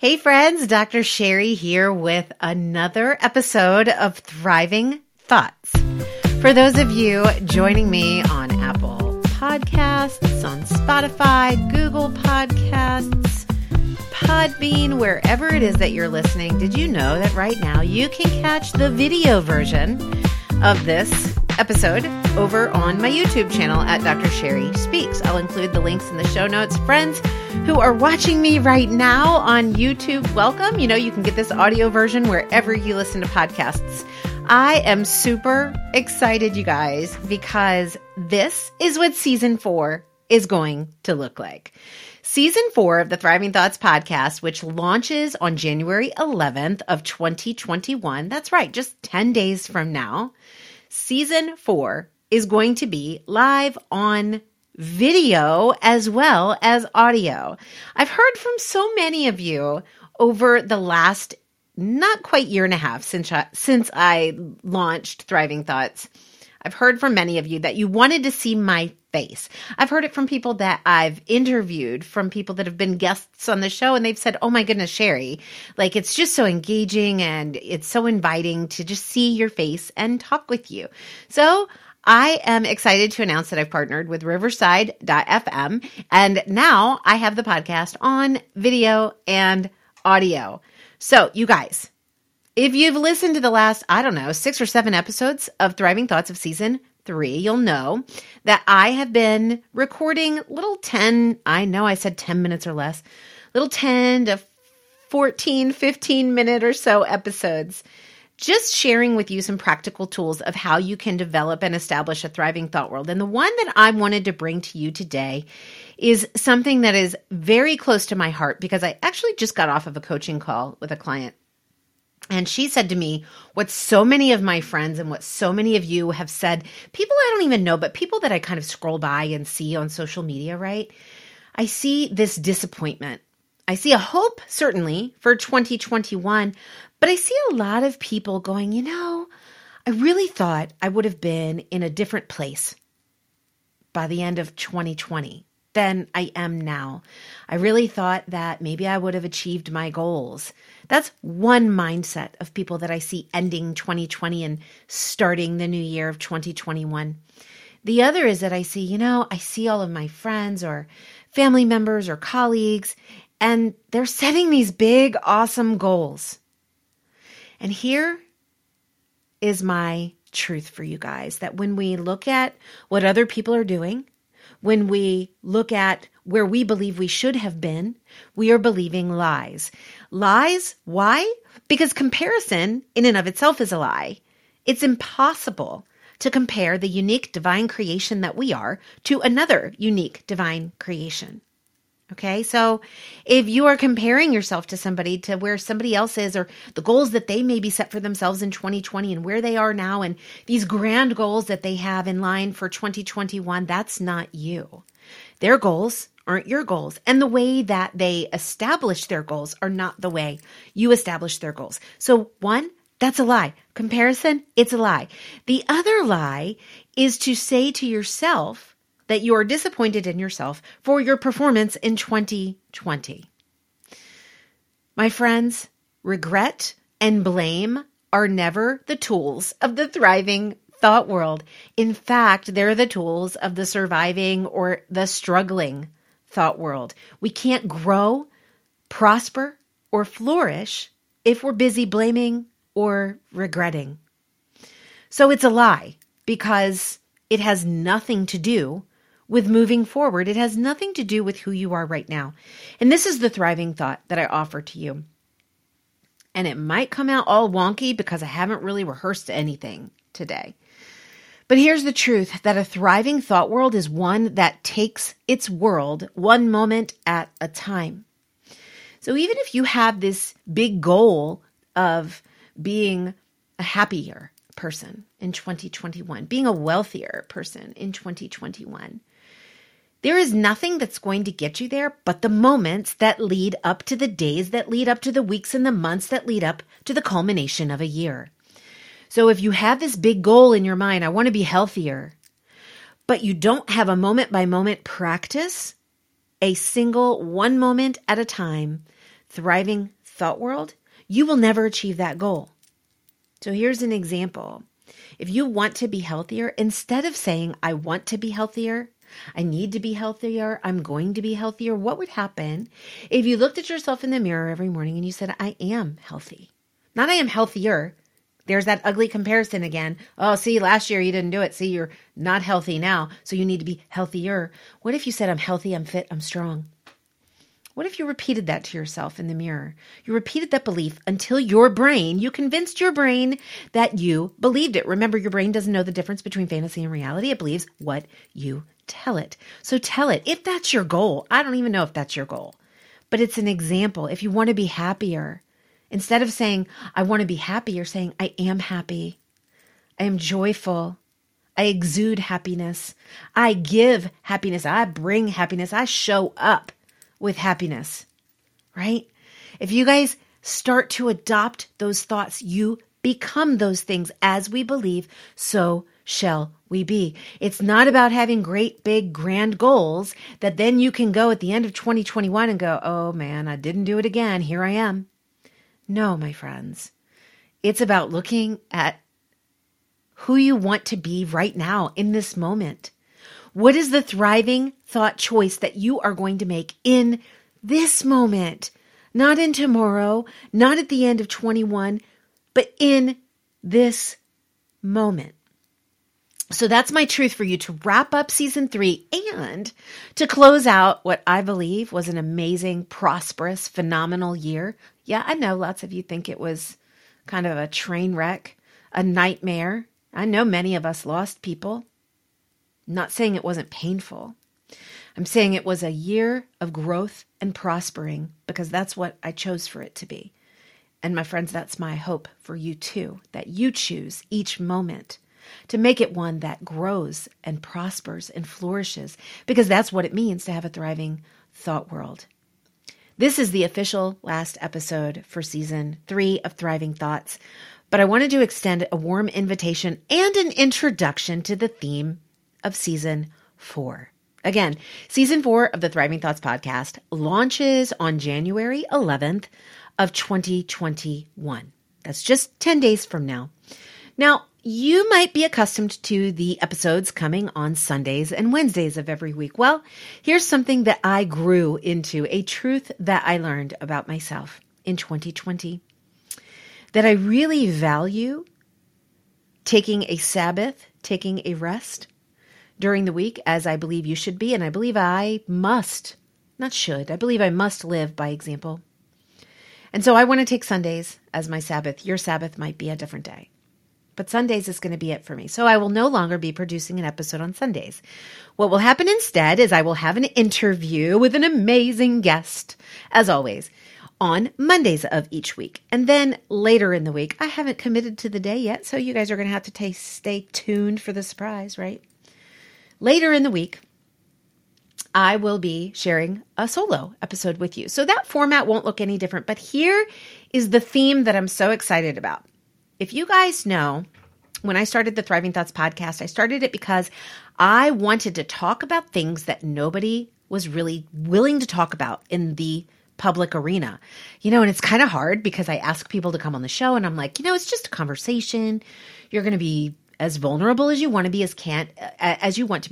Hey friends, Dr. Sherry here with another episode of Thriving Thoughts. For those of you joining me on Apple Podcasts, on Spotify, Google Podcasts, Podbean, wherever it is that you're listening, did you know that right now you can catch the video version of this episode over on my YouTube channel at Dr. Sherry Speaks? I'll include the links in the show notes. Friends who are watching me right now on YouTube, welcome. You know, you can get this audio version wherever you listen to podcasts. I am super excited, you guys, because this is what season 4 is going to look like. Season 4 of the Thriving Thoughts podcast, which launches on January 11th of 2021. That's right, just 10 days from now. Season 4 is going to be live on video as well as audio. I've heard from so many of you over the last not quite year and a half since I launched Thriving Thoughts. I've heard from many of you that you wanted to see my face. I've heard it from people that I've interviewed, from people that have been guests on the show, and they've said, oh my goodness, Sherry, like it's just so engaging and it's so inviting to just see your face and talk with you. So I am excited to announce that I've partnered with Riverside.fm, and now I have the podcast on video and audio. So you guys, if you've listened to the last, 6 or 7 episodes of Thriving Thoughts of Season 3, you'll know that I have been recording little 10, I know I said 10 minutes or less, little 10 to 14, 15 minute or so episodes, just sharing with you some practical tools of how you can develop and establish a thriving thought world. And the one that I wanted to bring to you today is something that is very close to my heart because I actually just got off of a coaching call with a client. And she said to me, what so many of my friends and what so many of you have said, people I don't even know, but people that I kind of scroll by and see on social media, right? I see this disappointment. I see a hope, certainly, for 2021, but I see a lot of people going, you know, I really thought I would have been in a different place by the end of 2020 than I am now. I really thought that maybe I would have achieved my goals. That's one mindset of people that I see ending 2020 and starting the new year of 2021. The other is that I see, you know, I see all of my friends or family members or colleagues, and they're setting these big, awesome goals. And here is my truth for you guys, that when we look at what other people are doing, when we look at where we believe we should have been, we are believing lies. Lies, why? Because comparison in and of itself is a lie. It's impossible to compare the unique divine creation that we are to another unique divine creation. Okay, so if you are comparing yourself to somebody, to where somebody else is, or the goals that they maybe set for themselves in 2020 and where they are now and these grand goals that they have in line for 2021, that's not you. Their goals aren't your goals. And the way that they establish their goals are not the way you establish their goals. So one, that's a lie. Comparison, it's a lie. The other lie is to say to yourself that you are disappointed in yourself for your performance in 2020. My friends, regret and blame are never the tools of the thriving thought world. In fact, they're the tools of the surviving or the struggling thought world. We can't grow, prosper, or flourish if we're busy blaming or regretting. So it's a lie because it has nothing to do with moving forward. It has nothing to do with who you are right now. And this is the thriving thought that I offer to you. And it might come out all wonky because I haven't really rehearsed anything today. But here's the truth, that a thriving thought world is one that takes its world one moment at a time. So even if you have this big goal of being a happier person in 2021, being a wealthier person in 2021. There is nothing that's going to get you there but the moments that lead up to the days, that lead up to the weeks and the months, that lead up to the culmination of a year. So if you have this big goal in your mind, I want to be healthier, but you don't have a moment by moment practice, a single one moment at a time thriving thought world, you will never achieve that goal. So here's an example. If you want to be healthier, instead of saying, I want to be healthier, I need to be healthier, I'm going to be healthier, what would happen if you looked at yourself in the mirror every morning and you said, I am healthy? Not I am healthier. There's that ugly comparison again. Oh, see, last year you didn't do it. See, you're not healthy now, so you need to be healthier. What if you said, I'm healthy, I'm fit, I'm strong? What if you repeated that to yourself in the mirror? You repeated that belief until you convinced your brain that you believed it. Remember, your brain doesn't know the difference between fantasy and reality. It believes what you tell it. So tell it, if that's your goal. I don't even know if that's your goal, but it's an example. If you want to be happier, instead of saying, I want to be happy, you're saying, I am happy. I am joyful. I exude happiness. I give happiness. I bring happiness. I show up with happiness, right? If you guys start to adopt those thoughts, you become those things. As we believe, so shall we be. It's not about having great, big, grand goals that then you can go at the end of 2021 and go, oh man, I didn't do it again. Here I am. No, my friends. It's about looking at who you want to be right now in this moment. What is the thriving thought choice that you are going to make in this moment? Not in tomorrow, not at the end of 21, but in this moment. So that's my truth for you to wrap up season 3 and to close out what I believe was an amazing, prosperous, phenomenal year. Yeah, I know lots of you think it was kind of a train wreck, a nightmare. I know many of us lost people. I'm not saying it wasn't painful. I'm saying it was a year of growth and prospering because that's what I chose for it to be. And my friends, that's my hope for you too, that you choose each moment to make it one that grows and prospers and flourishes, because that's what it means to have a thriving thought world. This is the official last episode for season 3 of Thriving Thoughts, but I wanted to extend a warm invitation and an introduction to the theme of season 4. Again, season 4 of the Thriving Thoughts podcast launches on January 11th of 2021. That's just 10 days from now. Now, you might be accustomed to the episodes coming on Sundays and Wednesdays of every week. Well, here's something that I grew into, a truth that I learned about myself in 2020, that I really value taking a Sabbath, taking a rest during the week, as I believe you should be, and I believe I must, not should, I believe I must live by example. And so I want to take Sundays as my Sabbath. Your Sabbath might be a different day, but Sundays is going to be it for me. So I will no longer be producing an episode on Sundays. What will happen instead is I will have an interview with an amazing guest, as always, on Mondays of each week. And then later in the week, I haven't committed to the day yet, so you guys are going to have to stay tuned for the surprise, right? Later in the week, I will be sharing a solo episode with you. So that format won't look any different, but here is the theme that I'm so excited about. If you guys know, when I started the Thriving Thoughts podcast, I started it because I wanted to talk about things that nobody was really willing to talk about in the public arena. You know, and it's kind of hard because I ask people to come on the show and I'm like, you know, it's just a conversation. You're going to be as vulnerable as you want to be, as candid as you want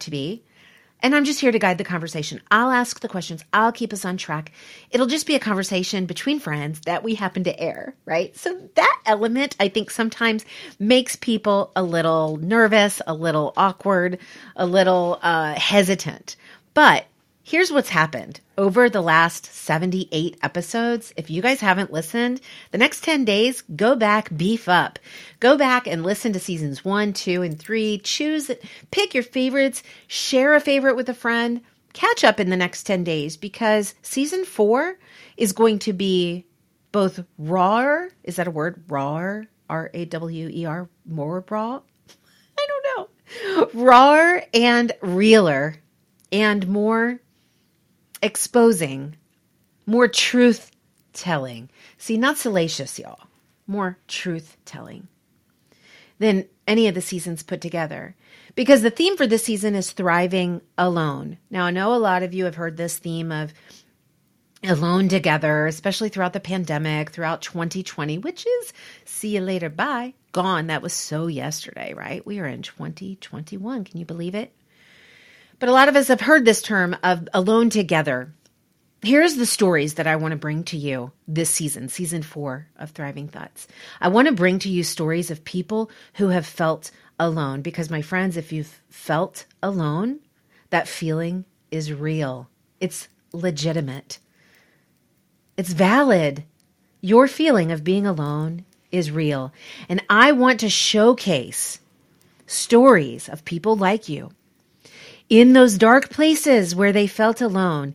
to be. And I'm just here to guide the conversation. I'll ask the questions. I'll keep us on track. It'll just be a conversation between friends that we happen to air, right? So that element, I think, sometimes makes people a little nervous, a little awkward, a little hesitant. But here's what's happened over the last 78 episodes. If you guys haven't listened, the next 10 days, go back, beef up. Go back and listen to seasons 1, 2, and 3. Pick your favorites, share a favorite with a friend, catch up in the next 10 days because season 4 is going to be both rawer. Is that a word? Rawer, R-A-W-E-R, more raw? I don't know. Rawer and realer and more exposing, more truth-telling. See, not salacious, y'all. More truth-telling than any of the seasons put together. Because the theme for this season is thriving alone. Now, I know a lot of you have heard this theme of alone together, especially throughout the pandemic, throughout 2020, which is see you later, bye, gone. That was so yesterday, right? We are in 2021. Can you believe it? But a lot of us have heard this term of alone together. Here's the stories that I want to bring to you this season, season 4 of Thriving Thoughts. I want to bring to you stories of people who have felt alone, because my friends, if you've felt alone, that feeling is real. It's legitimate. It's valid. Your feeling of being alone is real. And I want to showcase stories of people like you in those dark places where they felt alone.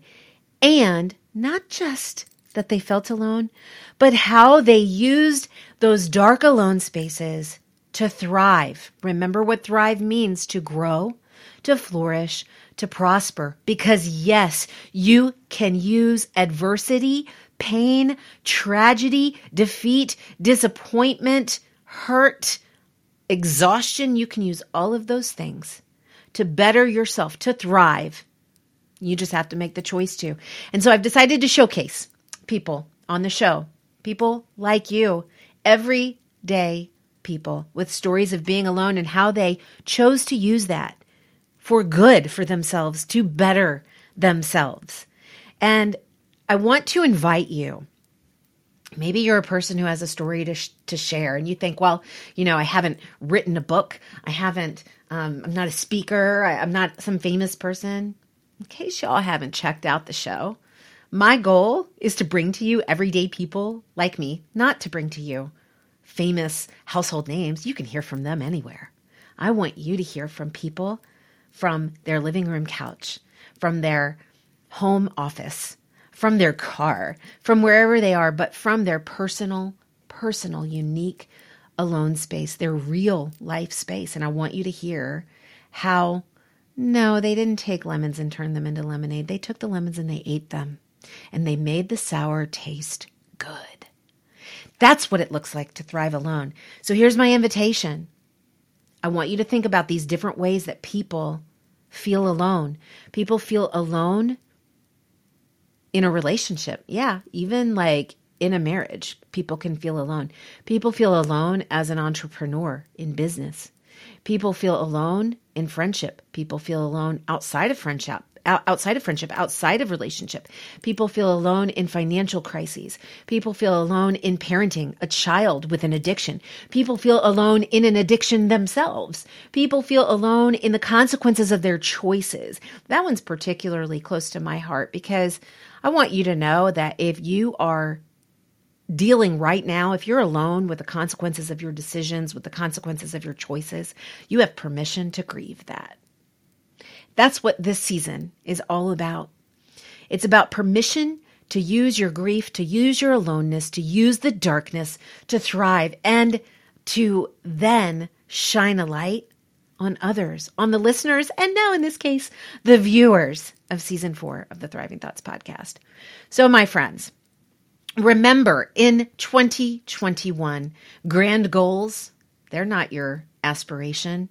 And not just that they felt alone, but how they used those dark alone spaces to thrive. Remember what thrive means: to grow, to flourish, to prosper. Because yes, you can use adversity, pain, tragedy, defeat, disappointment, hurt, exhaustion. You can use all of those things to better yourself, to thrive. You just have to make the choice to. And so I've decided to showcase people on the show, people like you, everyday people with stories of being alone and how they chose to use that for good for themselves, to better themselves. And I want to invite you. Maybe you're a person who has a story to share, and you think, well, you know, I haven't written a book. I haven't, I'm not a speaker. I'm not some famous person. In case y'all haven't checked out the show, my goal is to bring to you everyday people like me, not to bring to you famous household names. You can hear from them anywhere. I want you to hear from people from their living room couch, from their home office, from their car, from wherever they are, but from their personal, unique alone space, their real life space. And I want you to hear how, no, they didn't take lemons and turn them into lemonade. They took the lemons and they ate them, and they made the sour taste good. That's what it looks like to thrive alone. So here's my invitation. I want you to think about these different ways that people feel alone. People feel alone in a relationship. Yeah, even like in a marriage, people can feel alone. People feel alone as an entrepreneur in business. People feel alone in friendship. People feel alone outside of friendship, outside of relationship. People feel alone in financial crises. People feel alone in parenting a child with an addiction. People feel alone in an addiction themselves. People feel alone in the consequences of their choices. That one's particularly close to my heart, because I want you to know that if you are dealing right now, if you're alone with the consequences of your decisions, with the consequences of your choices, you have permission to grieve that. That's what this season is all about. It's about permission to use your grief, to use your aloneness, to use the darkness to thrive, and to then shine a light on others, on the listeners, and now in this case, the viewers of season 4 of the Thriving Thoughts podcast. So my friends, remember, in 2021, grand goals, they're not your aspiration.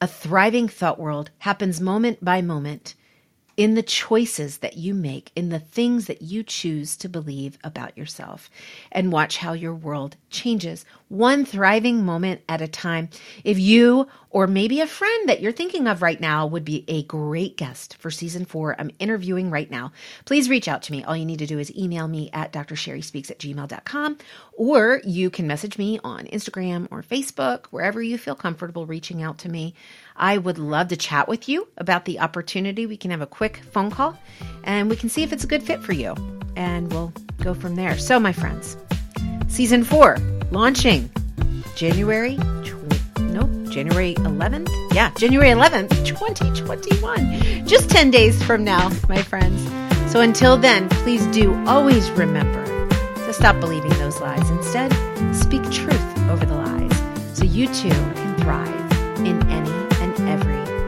A thriving thought world happens moment by moment in the choices that you make, in the things that you choose to believe about yourself, and watch how your world changes, one thriving moment at a time. If you or maybe a friend that you're thinking of right now would be a great guest for season 4, I'm interviewing right now, please reach out to me. All you need to do is email me at drsherryspeaks@gmail.com, or you can message me on Instagram or Facebook, wherever you feel comfortable reaching out to me. I would love to chat with you about the opportunity. We can have a quick phone call, and we can see if it's a good fit for you, and we'll go from there. So my friends, season 4 launching January 11th. Yeah, January 11th, 2021. Just 10 days from now, my friends. So until then, please do always remember to stop believing those lies. Instead, speak truth over the lies, so you too can thrive in any and every